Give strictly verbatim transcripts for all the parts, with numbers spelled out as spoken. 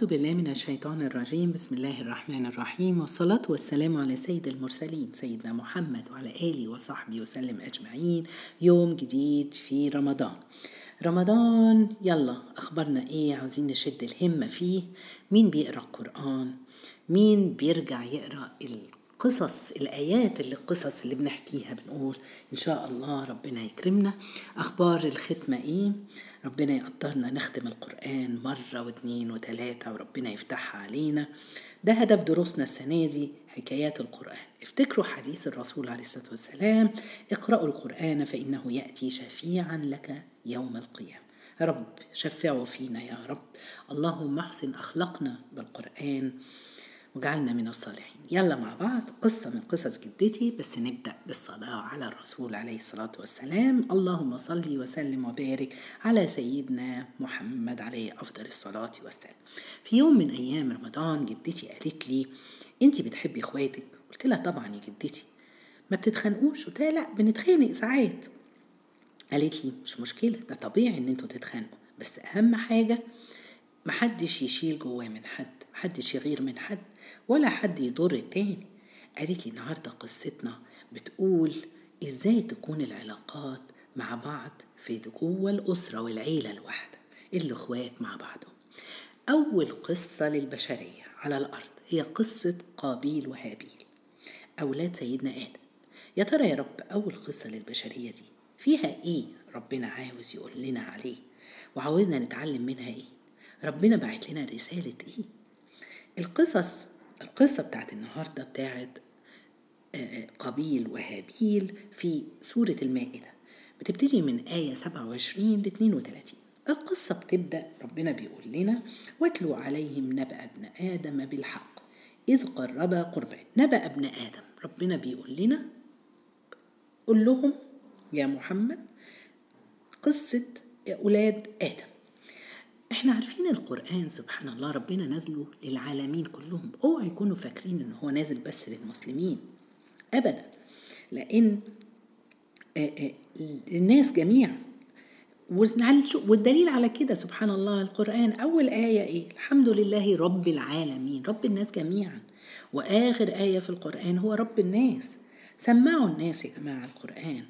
أعوذ بالله من الشيطان الرجيم. بسم الله الرحمن الرحيم، والصلاة والسلام على سيد المرسلين سيدنا محمد وعلى آله وصحبه وسلم أجمعين. يوم جديد في رمضان. رمضان يلا أخبرنا إيه؟ عاوزين نشد الهمة فيه. مين بيقرأ القرآن؟ مين بيرجع يقرأ القصص، الآيات اللي القصص اللي بنحكيها؟ بنقول إن شاء الله ربنا يكرمنا. أخبار الختمة إيه؟ ربنا يقدرنا نخدم القرآن مرة واثنين وثلاثة وربنا يفتحها علينا. ده هدف دروسنا السنة دي، حكايات القرآن. افتكروا حديث الرسول عليه الصلاة والسلام: اقرأوا القرآن فإنه يأتي شفيعا لك يوم القيامة. رب شفعوا فينا يا رب، اللهم احسن أخلاقنا بالقرآن وجعلنا من الصالحين. يلا مع بعض قصة من قصص جدتي، بس نبدأ بالصلاة على الرسول عليه الصلاة والسلام. اللهم صلي وسلم وبارك على سيدنا محمد عليه أفضل الصلاة والسلام. في يوم من أيام رمضان جدتي قالت لي: أنت بتحبي إخواتك؟ قلت لها: طبعا يا جدتي. ما بتتخانقوش؟ قلت لها: لا بنتخانق ساعات. قالت لي: مش مشكلة، ده طبيعي إن أنتوا تتخانقوا، بس أهم حاجة محدش يشيل جواه من حد، محدش يغير من حد، ولا حد يضر التاني. قالت لي: النهاردة قصتنا بتقول إزاي تكون العلاقات مع بعض في جوه الأسرة والعيلة الواحدة، الأخوات مع بعضهم. أول قصة للبشرية على الأرض هي قصة قابيل وهابيل، أولاد سيدنا آدم. يا ترى يا رب أول قصة للبشرية دي فيها إيه ربنا عاوز يقول لنا عليه، وعاوزنا نتعلم منها إيه؟ ربنا بعت لنا رسالة إيه؟ القصص القصة بتاعت النهاردة بتاعت قابيل وهابيل في سورة المائدة، بتبتدي من آية سبعة وعشرين ل اثنين وثلاثين. القصة بتبدأ ربنا بيقول لنا: واتلو عليهم نبأ ابن آدم بالحق إذ قربا قربان. نبأ ابن آدم، ربنا بيقول لنا قل لهم يا محمد قصة أولاد آدم. احنا عارفين القرآن سبحان الله ربنا نزله للعالمين كلهم، اوعى يكونوا فاكرين ان هو نازل بس للمسلمين ابدا، لان الناس جميعا. والدليل على كده سبحان الله القرآن اول آية ايه؟ الحمد لله رب العالمين، رب الناس جميعا. واخر آية في القرآن هو رب الناس. سمعوا الناس يا جماعة القرآن،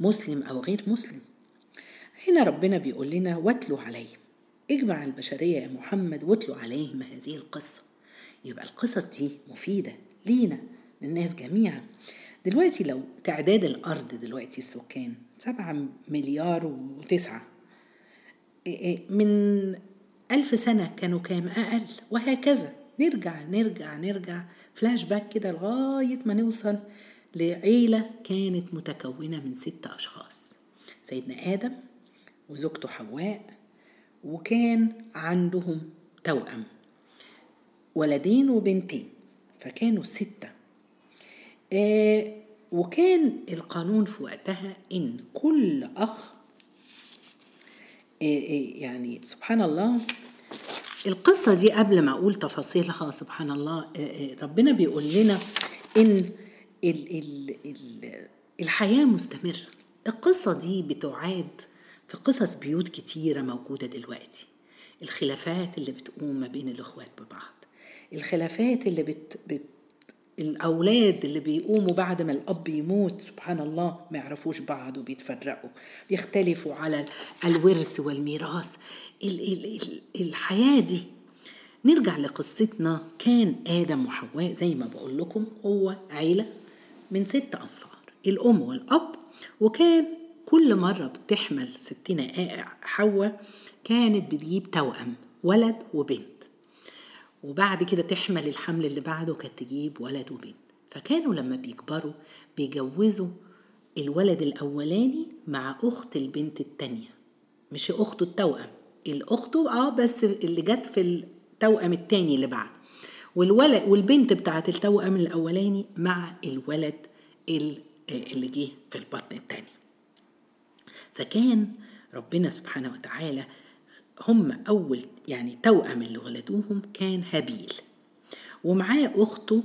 مسلم او غير مسلم. هنا ربنا بيقول لنا واتلو عليه، اجمع البشرية يا محمد واتلو عليهم هذه القصة. يبقى القصص دي مفيدة لينا للناس جميعا. دلوقتي لو تعداد الأرض دلوقتي السكان سبعة مليار وتسعة، من ألف سنة كانوا كام؟ أقل. وهكذا نرجع نرجع نرجع فلاش باك كده لغاية ما نوصل لعيلة كانت متكونة من ستة أشخاص: سيدنا آدم وزوجته حواء، وكان عندهم توأم، ولدين وبنتين، فكانوا ستة. آه وكان القانون في وقتها إن كل أخ آه يعني سبحان الله. القصة دي قبل ما أقول تفاصيلها سبحان الله آه ربنا بيقول لنا إن ال ال ال الحياة مستمرة. القصة دي بتعاد في قصص بيوت كتيرة موجودة دلوقتي، الخلافات اللي بتقوم ما بين الأخوات ببعض، الخلافات اللي بت... بت... الأولاد اللي بيقوموا بعد ما الأب يموت سبحان الله ما يعرفوش بعض وبيتفرقوا، بيختلفوا على الورث والميراث. ال... ال... ال... الحياة دي. نرجع لقصتنا. كان آدم وحواء زي ما بقول لكم هو عيلة من ست أنفار، الأم والأب، وكان كل مرة بتحمل ستنا حواء كانت بتجيب توأم، ولد وبنت، وبعد كده تحمل الحمل اللي بعده كانت تجيب ولد وبنت. فكانوا لما بيكبروا بيجوزوا الولد الأولاني مع أخت البنت التانية، مش أخته التوأم، الأخته آه بس اللي جت في التوأم التاني اللي بعد، والولد والبنت بتاعت التوأم الأولاني مع الولد اللي جه في البطن التاني. فكان ربنا سبحانه وتعالى هم أول يعني توأم اللي ولدوهم كان هابيل، ومعاه أخته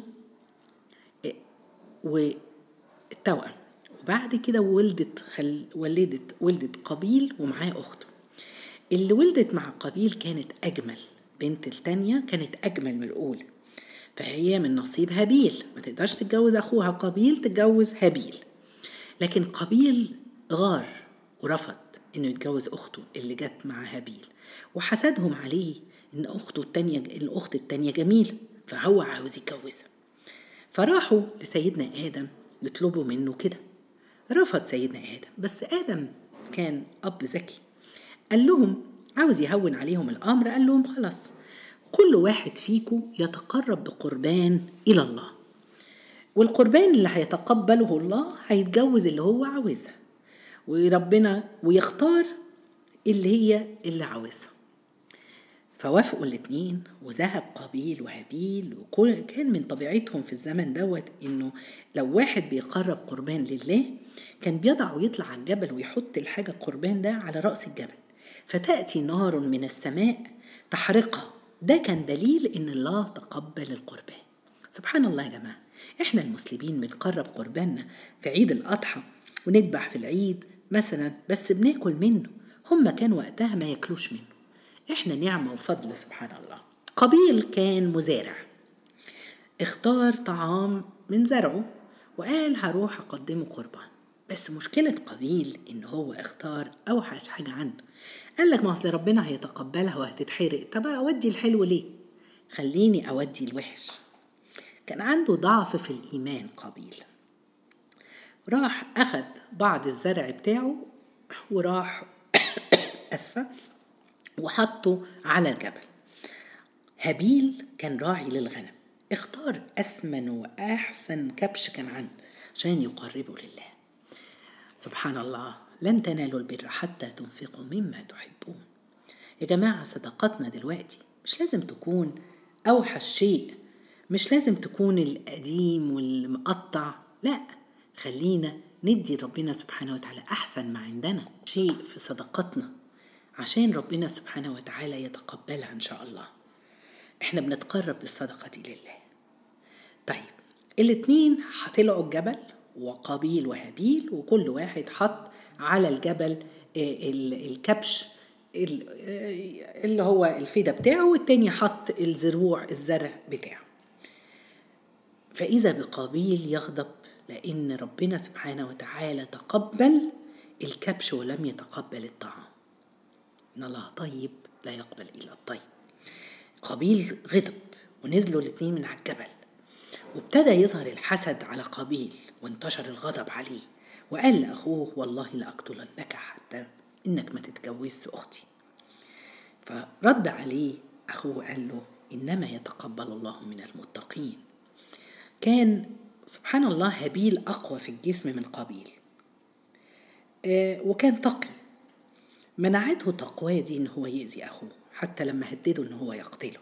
والتوأم، وبعد كده ولدت خل ولدت ولدت قابيل ومعاه أخته. اللي ولدت مع قابيل كانت أجمل، بنت التانية كانت أجمل من الأولى، فهي من نصيب هابيل، ما تقدرش تتجوز أخوها قابيل، تتجوز هابيل. لكن قابيل غار ورفض إنه يتجوز أخته اللي جت مع هابيل، وحسدهم عليه إن أخته التانية الأخت التانية جميلة، فهو عاوز يتجوزها. فراحوا لسيدنا آدم يطلبوا منه كده، رفض سيدنا آدم. بس آدم كان أب ذكي، قال لهم عاوز يهون عليهم الأمر، قال لهم خلاص كل واحد فيكم يتقرب بقربان إلى الله، والقربان اللي هيتقبله الله هيتجوز اللي هو عاوزها، وربنا ويختار اللي هي اللي عاوزها. فوافقوا الاثنين، وذهب قابيل وهابيل. وكل كان من طبيعتهم في الزمن دوت انه لو واحد بيقرب قربان لله كان بيضع ويطلع على الجبل ويحط الحاجه القربان ده على راس الجبل، فتاتي نار من السماء تحرقها. ده كان دليل ان الله تقبل القربان. سبحان الله يا جماعه، احنا المسلمين بنقرب قرباننا في عيد الاضحى ونذبح في العيد مثلا، بس بناكل منه. هم كان وقتها ما ياكلوش منه، احنا نعمة وفضل سبحان الله. قابيل كان مزارع، اختار طعام من زرعه وقال هروح اقدمه قربان. بس مشكلة قابيل ان هو اختار اوحش حاجة عنده. قال لك ما اصل ربنا هيتقبلها وهتتحرق، طب اودي الحلو ليه؟ خليني اودي الوحش. كان عنده ضعف في الايمان قابيل. راح اخذ بعض الزرع بتاعه وراح اسفة وحطه على الجبل. هابيل كان راعي للغنم، اختار أسمن وأحسن كبش كان عنده عشان يقربه لله. سبحان الله، لن تنالوا البر حتى تنفقوا مما تحبون. يا جماعة صدقاتنا دلوقتي مش لازم تكون أوحش شيء، مش لازم تكون القديم والمقطع، لا، خلينا ندي ربنا سبحانه وتعالى أحسن ما عندنا شيء في صدقاتنا، عشان ربنا سبحانه وتعالى يتقبلها إن شاء الله. إحنا بنتقرب بالصدقة دي لله. طيب الاتنين هطلعوا الجبل، وقابيل وهابيل، وكل واحد حط على الجبل الكبش اللي هو الفيدة بتاعه، والتاني حط الزروع الزرع بتاعه. فإذا بقابيل يغضب لأن ربنا سبحانه وتعالى تقبل الكبش ولم يتقبل الطعام. إن الله طيب لا يقبل إلا الطيب. قابيل غضب ونزلوا الاثنين من على الجبل، وابتدى يظهر الحسد على قابيل وانتشر الغضب عليه، وقال لأخوه والله لأقتلنك حتى إنك ما تتجوزش أختي. فرد عليه أخوه قال له إنما يتقبل الله من المتقين. كان سبحان الله هابيل أقوى في الجسم من قابيل، آه وكان تقي، منعته تقوى دي إن هو يأذي أخوه، حتى لما هدده إن هو يقتله.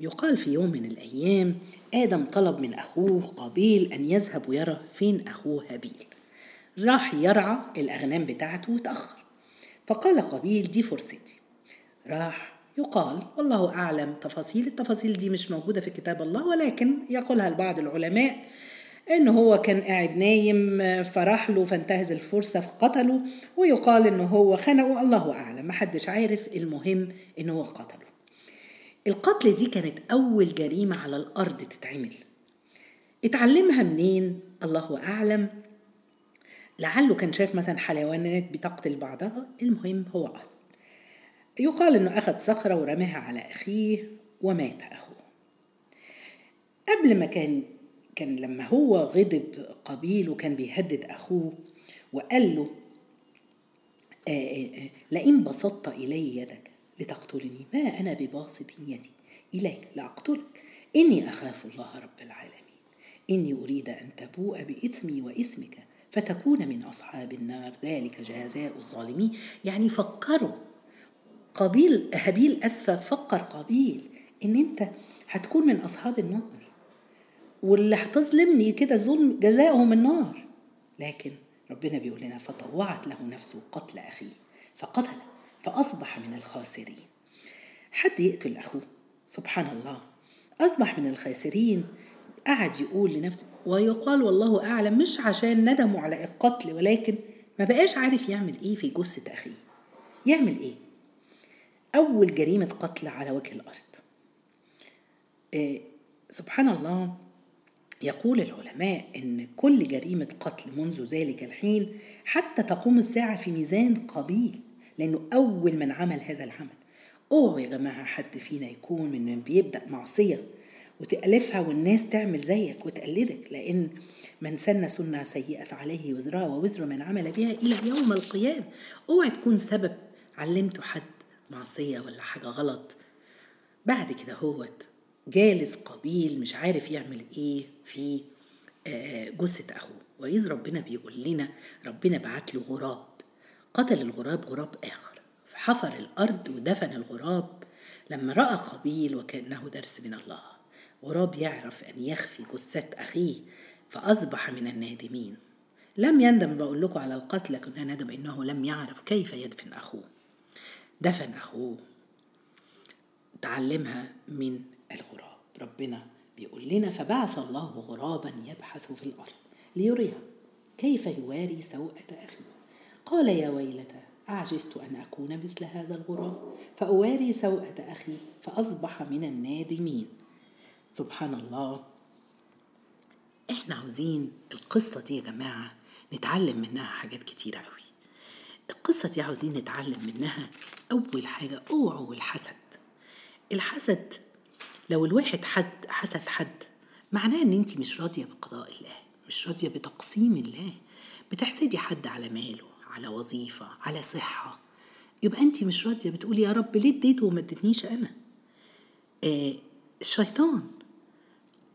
يقال في يوم من الأيام آدم طلب من أخوه قابيل أن يذهب ويرى فين أخوه هابيل. راح يرعى الأغنام بتاعته وتأخر، فقال قابيل دي فرصتي. راح، يقال والله أعلم تفاصيل، التفاصيل دي مش موجودة في كتاب الله، ولكن يقولها البعض العلماء إنه هو كان قاعد نايم فراح له فانتهز الفرصة فقتله، ويقال إنه هو خنقه، الله أعلم، محدش عارف. المهم إنه هو قتله. القتل دي كانت أول جريمة على الأرض تتعمل، اتعلمها منين الله أعلم، لعله كان شايف مثلا حلوانات بتقتل بعضها. المهم هو قتل. يقال إنه أخذ صخرة ورماها على أخيه ومات أخوه. قبل ما كان كان لما هو غضب قابيل وكان بيهدد أخوه وقال له لئن بسطت إلي يدك لتقتلني ما أنا بباسط يدي إليك لأقتلك إني أخاف الله رب العالمين إني أريد أن تبوء بإثمي وإثمك فتكون من أصحاب النار ذلك جزاء الظالمين. يعني فكروا قابيل هابيل أسفة، فكر قابيل إن أنت هتكون من أصحاب النار واللي هتظلمني كده ظلم جزائهم النار. لكن ربنا بيقول لنا فطوعت له نفسه قتل أخيه فقتل فأصبح من الخاسرين. حد يقتل أخوه سبحان الله، أصبح من الخاسرين. قعد يقول لنفسه، ويقال والله أعلم مش عشان ندموا على القتل، ولكن ما بقاش عارف يعمل إيه في جثة أخيه، يعمل إيه. أول جريمة قتل على وجه الأرض. إيه سبحان الله، يقول العلماء أن كل جريمة قتل منذ ذلك الحين حتى تقوم الساعة في ميزان قبيل، لأنه أول من عمل هذا العمل. أوه يا جماعة، حد فينا يكون من بيبدأ معصية وتألفها والناس تعمل زيك وتقلدك، لأن من سن سنة سيئة فعليه وزرها ووزر من عمل بها إلى يوم القيامة. أوعى تكون سبب علمته حد معصية ولا حاجة غلط، بعد كده هوت جالس قبيل مش عارف يعمل إيه في جثة أخوه. وإذ ربنا بيقول لنا ربنا بعت له غراب، قتل الغراب غراب آخر، حفر الأرض ودفن الغراب لما رأى قبيل وكأنه درس من الله. غراب يعرف أن يخفي جثة أخيه فأصبح من النادمين. لم يندم، بقول لكم على القتل كنا ندم، إنه لم يعرف كيف يدفن أخوه. دفن أخوه، تعلمها من الغراب. ربنا بيقول لنا فبعث الله غرابا يبحث في الأرض ليريها كيف يواري سوءة أخيه. قال يا ويلتى أعجزت أن أكون مثل هذا الغراب فأواري سوءة أخي فأصبح من النادمين. سبحان الله، إحنا عاوزين القصة دي يا جماعة نتعلم منها حاجات كتير قوي. القصة دي عاوزين نتعلم منها أول حاجة، أوعوا الحسد. الحسد لو الواحد حد حسد حد معناه أن أنت مش راضية بقضاء الله، مش راضية بتقسيم الله. بتحسدي حد على ماله، على وظيفة، على صحة، يبقى أنت مش راضية، بتقولي يا رب ليه اديته وما ادتنيش أنا. آه الشيطان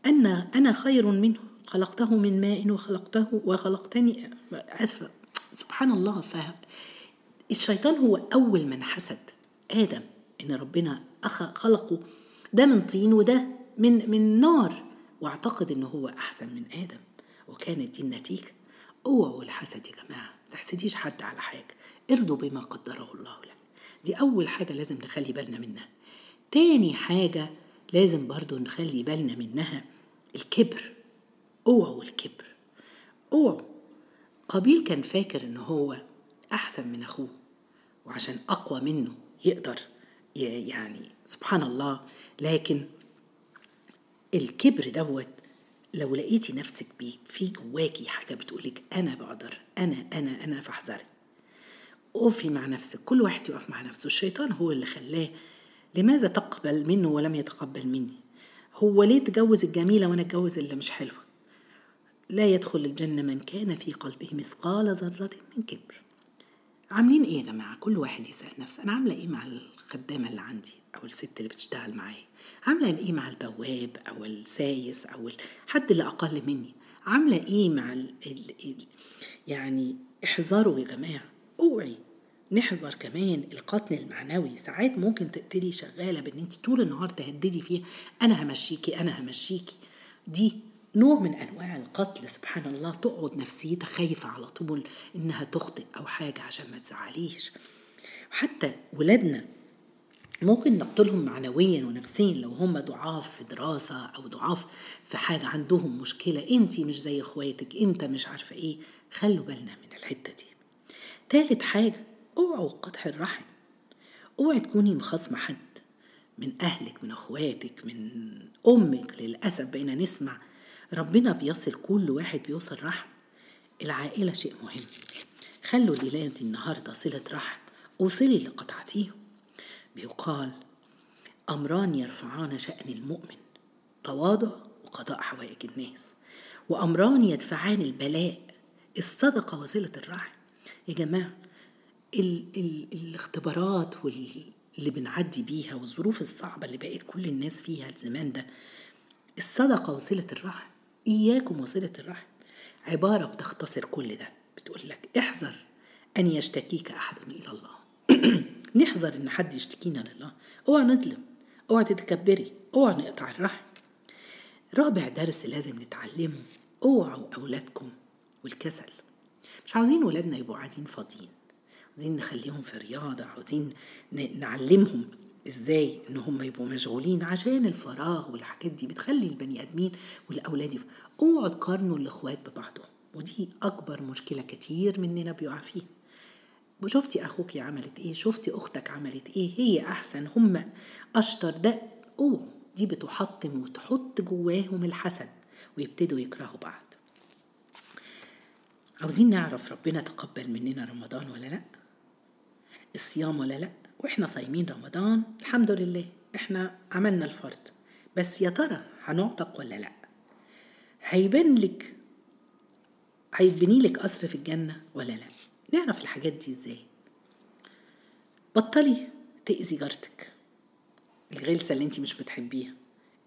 أنا أنا خير منه، خلقته من ماء وخلقته وخلقتني أسفة. سبحان الله، فالشيطان هو أول من حسد آدم، إن ربنا خلقه ده من طين وده من من نار، واعتقد إنه هو أحسن من آدم، وكانت دي النتيجة. أوعوا الحسد يا جماعة، تحسديش حد على حاجة، ارضوا بما قدره الله لك. دي أول حاجة لازم نخلي بالنا منها. تاني حاجة لازم برضو نخلي بالنا منها الكبر. اوعوا الكبر، اوعوا. قبيل كان فاكر إن هو أحسن من أخوه، وعشان أقوى منه يقدر يعني سبحان الله. لكن الكبر دوت لو لقيتي نفسك بيه في جواكي حاجة بتقولك أنا بقدر، أنا أنا أنا، فاحذري، وقفي مع نفسك. كل واحد يقف مع نفسه. الشيطان هو اللي خلاه، لماذا تقبل منه ولم يتقبل مني؟ هو ليه تجوز الجميلة وأنا أتجوز اللي مش حلوة؟ لا يدخل الجنة من كان في قلبه مثقال ذرة من كبر. عاملين إيه يا جماعة؟ كل واحد يسأل نفسه أنا عاملة إيه مع الخدامة اللي عندي، أو الست اللي بتشتغل معايا، عاملة إيه مع البواب أو السايس أو حد اللي أقل مني، عاملة إيه مع ال ال ال يعني احذروا يا جماعة، اوعي. نحذر كمان القتل المعنوي. ساعات ممكن تقتلي شغالة بأن انت طول النهار تهددي فيها أنا همشيكي أنا همشيكي، دي نوع من أنواع القتل. سبحان الله، تقعد نفسيتها خايفة على طول إنها تخطئ أو حاجة عشان ما تزعليش. حتى ولادنا ممكن نقتلهم معنويا ونفسيا لو هم ضعاف في دراسة أو ضعاف في حاجة، عندهم مشكلة، انت مش زي اخواتك، انت مش عارفة ايه. خلوا بالنا من الحتة دي. ثالث حاجة، اوعوا قطع الرحم. اوعي تكوني مخاصمة حد من أهلك، من اخواتك، من أمك. للأسف بقينا نسمع ربنا بيصل، كل واحد بيوصل رحم. العائلة شيء مهم، خلوا الولاد النهاردة صلة رحم، وصلي اللي قطعتيهم. بيقال أمران يرفعان شأن المؤمن، تواضع وقضاء حوائج الناس، وأمران يدفعان البلاء، الصدقة وصلة الرحم. يا جماعة ال- ال- الاختبارات وال- اللي بنعدي بيها والظروف الصعبة اللي بقيت كل الناس فيها الزمان ده، الصدقة وصلة الرحم. إياكم وصلة الرحم، عبارة بتختصر كل ده، بتقولك احذر أن يشتكيك أحد إلى الله. نحذر ان حد يشتكينا لله. اوعى نظلم، اوعى تتكبري، اوعى نقطع الرحم. رابع درس لازم نتعلمه، اوعوا اولادكم والكسل. مش عاوزين اولادنا يبقوا قاعدين فاضيين، عاوزين نخليهم في رياضه، عاوزين نعلمهم ازاي ان هم يبقوا مشغولين، عشان الفراغ والحاجات دي بتخلي البني ادمين والاولاد. اوعوا تقارنوا الاخوات ببعضهم، ودي اكبر مشكله كتير مننا بيقع فيها. شفتي أخوكي عملت إيه، شفتي أختك عملت إيه، هي أحسن، هم أشطر، ده أوه دي بتحطم وتحط جواهم الحسد ويبتدوا يكرهوا بعض. عاوزين نعرف ربنا تقبل مننا رمضان ولا لأ، الصيام ولا لأ. وإحنا صايمين رمضان الحمد لله، إحنا عملنا الفرض، بس يا ترى هنعتق ولا لأ؟ هيبن لك هيبني لك قصر في الجنة ولا لأ؟ نعرف الحاجات دي إزاي؟ بطلي تأذي جارتك، الغلسة اللي انتي مش بتحبيها،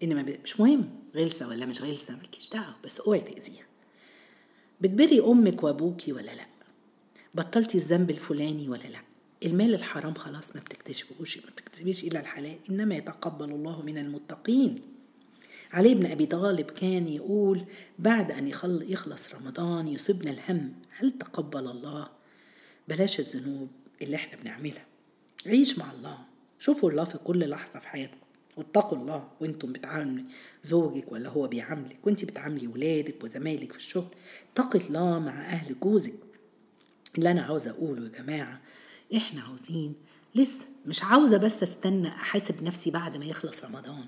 إنما مش مهم غلسة ولا مش غلسة، مالكيش دعوة، بس اوعي تأذيها. بتبري أمك وأبوكي ولا لأ؟ بطلتي الذنب الفلاني ولا لأ؟ المال الحرام خلاص ما بتكتشفوش ما بتكتشفيش إلا الحلال، إنما يتقبل الله من المتقين. علي بن أبي طالب كان يقول بعد أن يخلص رمضان يصيبنا الهم، هل تقبل الله؟ بلاش الذنوب اللي احنا بنعملها، عيش مع الله، شوفوا الله في كل لحظة في حياتكم، واتقوا الله وانتم بتعاملي زوجك ولا هو بيعاملك، وانت بتعاملي ولادك وزمايلك في الشغل، اتقوا الله مع أهل جوزك. اللي أنا عاوزة أقوله يا جماعة، احنا عاوزين لسه، مش عاوزة بس استنى أحاسب نفسي بعد ما يخلص رمضان،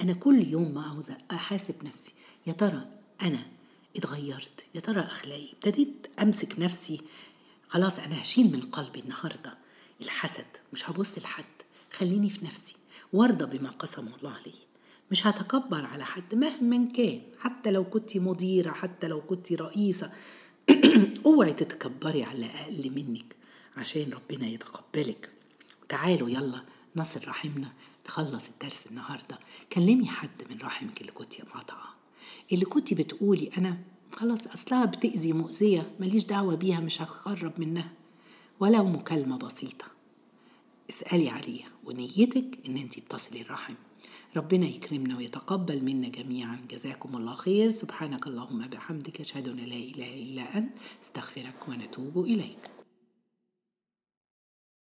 أنا كل يوم ما عاوزة أحاسب نفسي، يا ترى أنا اتغيرت، يا ترى أخلاقي، ابتديت أمسك نفسي، خلاص أنا هشيل من قلبي النهاردة الحسد، مش هبص لحد، خليني في نفسي وارضى بما قسم الله لي، مش هتكبر على حد مهما كان، حتى لو كنت مديرة، حتى لو كنت رئيسة اوعي تتكبري على أقل منك عشان ربنا يتقبلك. وتعالوا يلا نصل رحمنا، تخلص الدرس النهاردة، كلمي حد من رحمك اللي كنتي مقاطعة، اللي كنتي بتقولي أنا خلاص أصلها بتأذي مؤذية ماليش دعوة بيها، مش هتقرب منها، ولو مكالمة بسيطة اسألي عليها، ونيتك إن أنتي بتصلي الرحم. ربنا يكرمنا ويتقبل منا جميعا، جزاكم الله خير. سبحانك اللهم بحمدك، أشهد أن لا إله إلا أنت، استغفرك ونتوب إليك.